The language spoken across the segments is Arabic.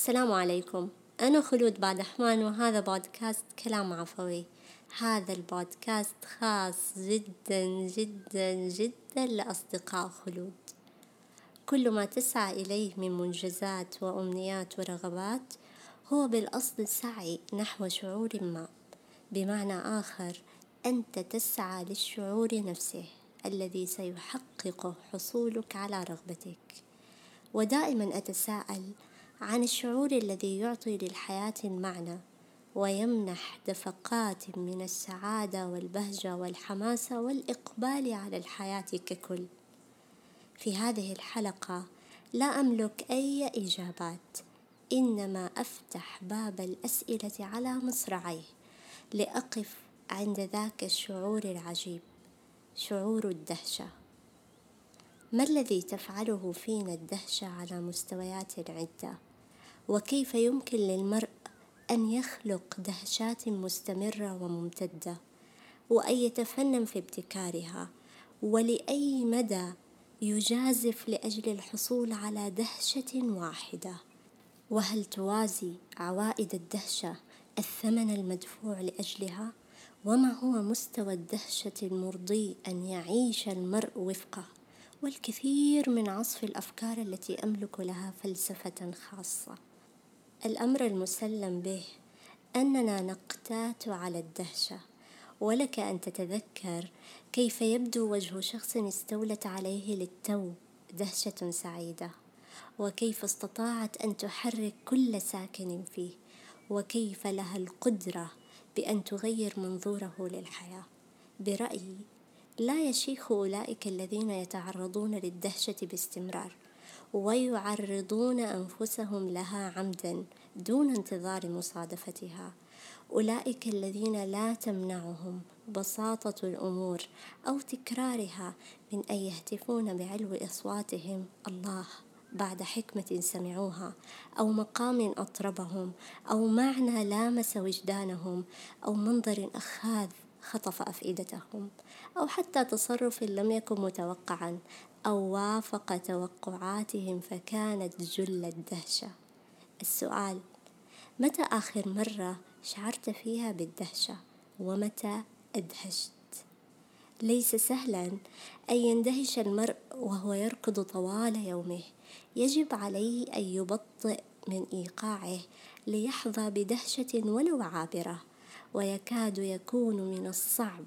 السلام عليكم، أنا خلود بادحمان وهذا بودكاست كلام عفوي. هذا البودكاست خاص جدا جدا جدا لأصدقاء خلود. كل ما تسعى إليه من منجزات وأمنيات ورغبات هو بالأصل سعي نحو شعور ما، بمعنى آخر أنت تسعى للشعور نفسه الذي سيحقق حصولك على رغبتك. ودائما أتساءل عن الشعور الذي يعطي للحياة المعنى ويمنح دفقات من السعادة والبهجة والحماسة والإقبال على الحياة ككل. في هذه الحلقة لا أملك أي إجابات، إنما أفتح باب الأسئلة على مصراعيه لأقف عند ذاك الشعور العجيب، شعور الدهشة. ما الذي تفعله فينا الدهشة على مستويات عدة؟ وكيف يمكن للمرء أن يخلق دهشات مستمرة وممتدة، وأن يتفنن في ابتكارها، ولأي مدى يجازف لأجل الحصول على دهشة واحدة؟ وهل توازي عوائد الدهشة الثمن المدفوع لأجلها؟ وما هو مستوى الدهشة المرضي أن يعيش المرء وفقه؟ والكثير من عصف الأفكار التي أملك لها فلسفة خاصة. الأمر المسلم به أننا نقتات على الدهشة، ولك أن تتذكر كيف يبدو وجه شخص استولت عليه للتو دهشة سعيدة، وكيف استطاعت أن تحرك كل ساكن فيه، وكيف لها القدرة بأن تغير منظوره للحياة. برأيي لا يشيخ أولئك الذين يتعرضون للدهشة باستمرار ويعرضون أنفسهم لها عمدا دون انتظار مصادفتها. أولئك الذين لا تمنعهم بساطة الأمور أو تكرارها من أن يهتفون بعلو أصواتهم الله بعد حكمة سمعوها، أو مقام أطربهم، أو معنى لامس وجدانهم، أو منظر أخاذ خطف أفئدتهم، أو حتى تصرف لم يكن متوقعا أو وافق توقعاتهم فكانت جل الدهشة. السؤال: متى آخر مرة شعرت فيها بالدهشة؟ ومتى أدهشت؟ ليس سهلا أن يندهش المرء وهو يركض طوال يومه، يجب عليه أن يبطئ من إيقاعه ليحظى بدهشة ولو عابرة. ويكاد يكون من الصعب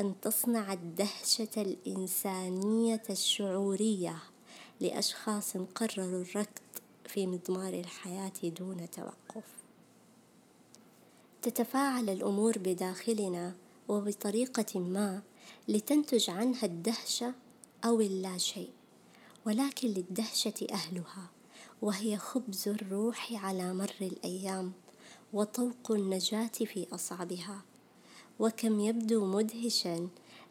أن تصنع الدهشة الإنسانية الشعورية لأشخاص قرروا الركض في مضمار الحياة دون توقف. تتفاعل الأمور بداخلنا وبطريقة ما لتنتج عنها الدهشة أو اللاشيء، ولكن للدهشة أهلها، وهي خبز الروح على مر الأيام وطوق النجاة في أصعبها. وكم يبدو مدهشا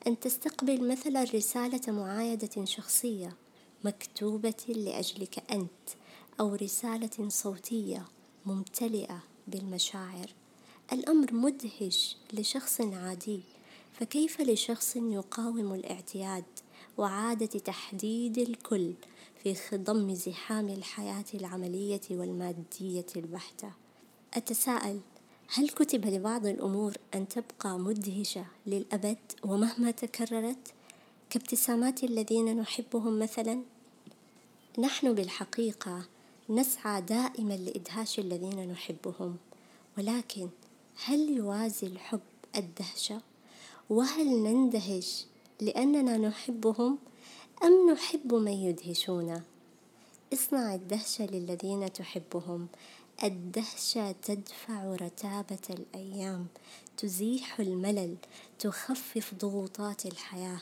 أن تستقبل مثلا رسالة معايدة شخصية مكتوبة لأجلك أنت، أو رسالة صوتية ممتلئة بالمشاعر. الأمر مدهش لشخص عادي، فكيف لشخص يقاوم الاعتياد وعادة تحديد الكل في خضم زحام الحياة العملية والمادية البحتة؟ أتساءل: هل كتب لبعض الأمور أن تبقى مدهشة للأبد ومهما تكررت، كابتسامات الذين نحبهم مثلا؟ نحن بالحقيقة نسعى دائما لإدهاش الذين نحبهم، ولكن هل يوازي الحب الدهشة؟ وهل نندهش لأننا نحبهم أم نحب من يدهشونا؟ اصنع الدهشة للذين تحبهم. الدهشة تدفع رتابة الأيام، تزيح الملل، تخفف ضغوطات الحياة.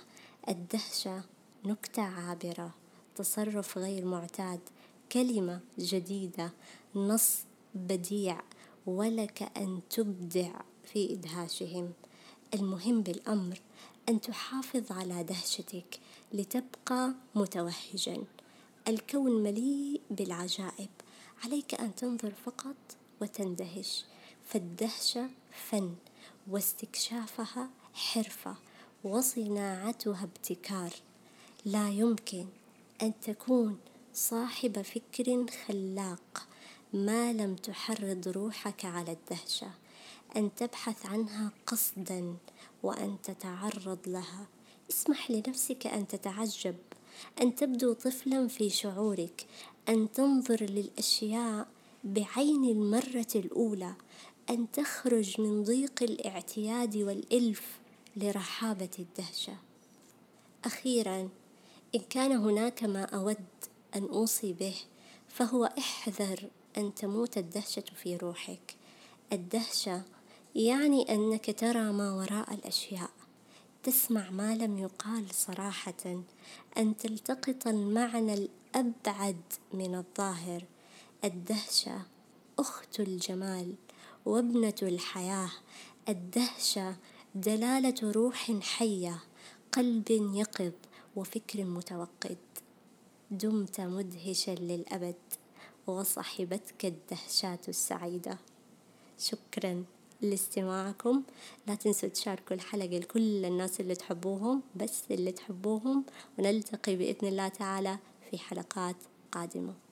الدهشة نكتة عابرة، تصرف غير معتاد، كلمة جديدة، نص بديع، ولك أن تبدع في إدهاشهم. المهم بالأمر أن تحافظ على دهشتك لتبقى متوهجا. الكون مليء بالعجائب، عليك أن تنظر فقط وتندهش. فالدهشة فن، واستكشافها حرفة، وصناعتها ابتكار. لا يمكن أن تكون صاحب فكر خلاق ما لم تحرض روحك على الدهشة، أن تبحث عنها قصداً وأن تتعرض لها. اسمح لنفسك أن تتعجب، أن تبدو طفلاً في شعورك، أن تنظر للأشياء بعين المرة الأولى، أن تخرج من ضيق الاعتياد والإلف لرحابة الدهشة. أخيراً، إن كان هناك ما أود أن أوصي به، فهو احذر أن تموت الدهشة في روحك. الدهشة يعني أنك ترى ما وراء الأشياء، تسمع ما لم يقال صراحة، أن تلتقط المعنى الأبعد من الظاهر. الدهشة أخت الجمال وابنة الحياة. الدهشة دلالة روح حية، قلب يقظ وفكر متوقد. دمت مدهشا للأبد وصحبتك الدهشات السعيدة. شكرا لاستماعكم، لا تنسوا تشاركوا الحلقة لكل الناس اللي تحبوهم، بس اللي تحبوهم، ونلتقي بإذن الله تعالى في حلقات قادمة.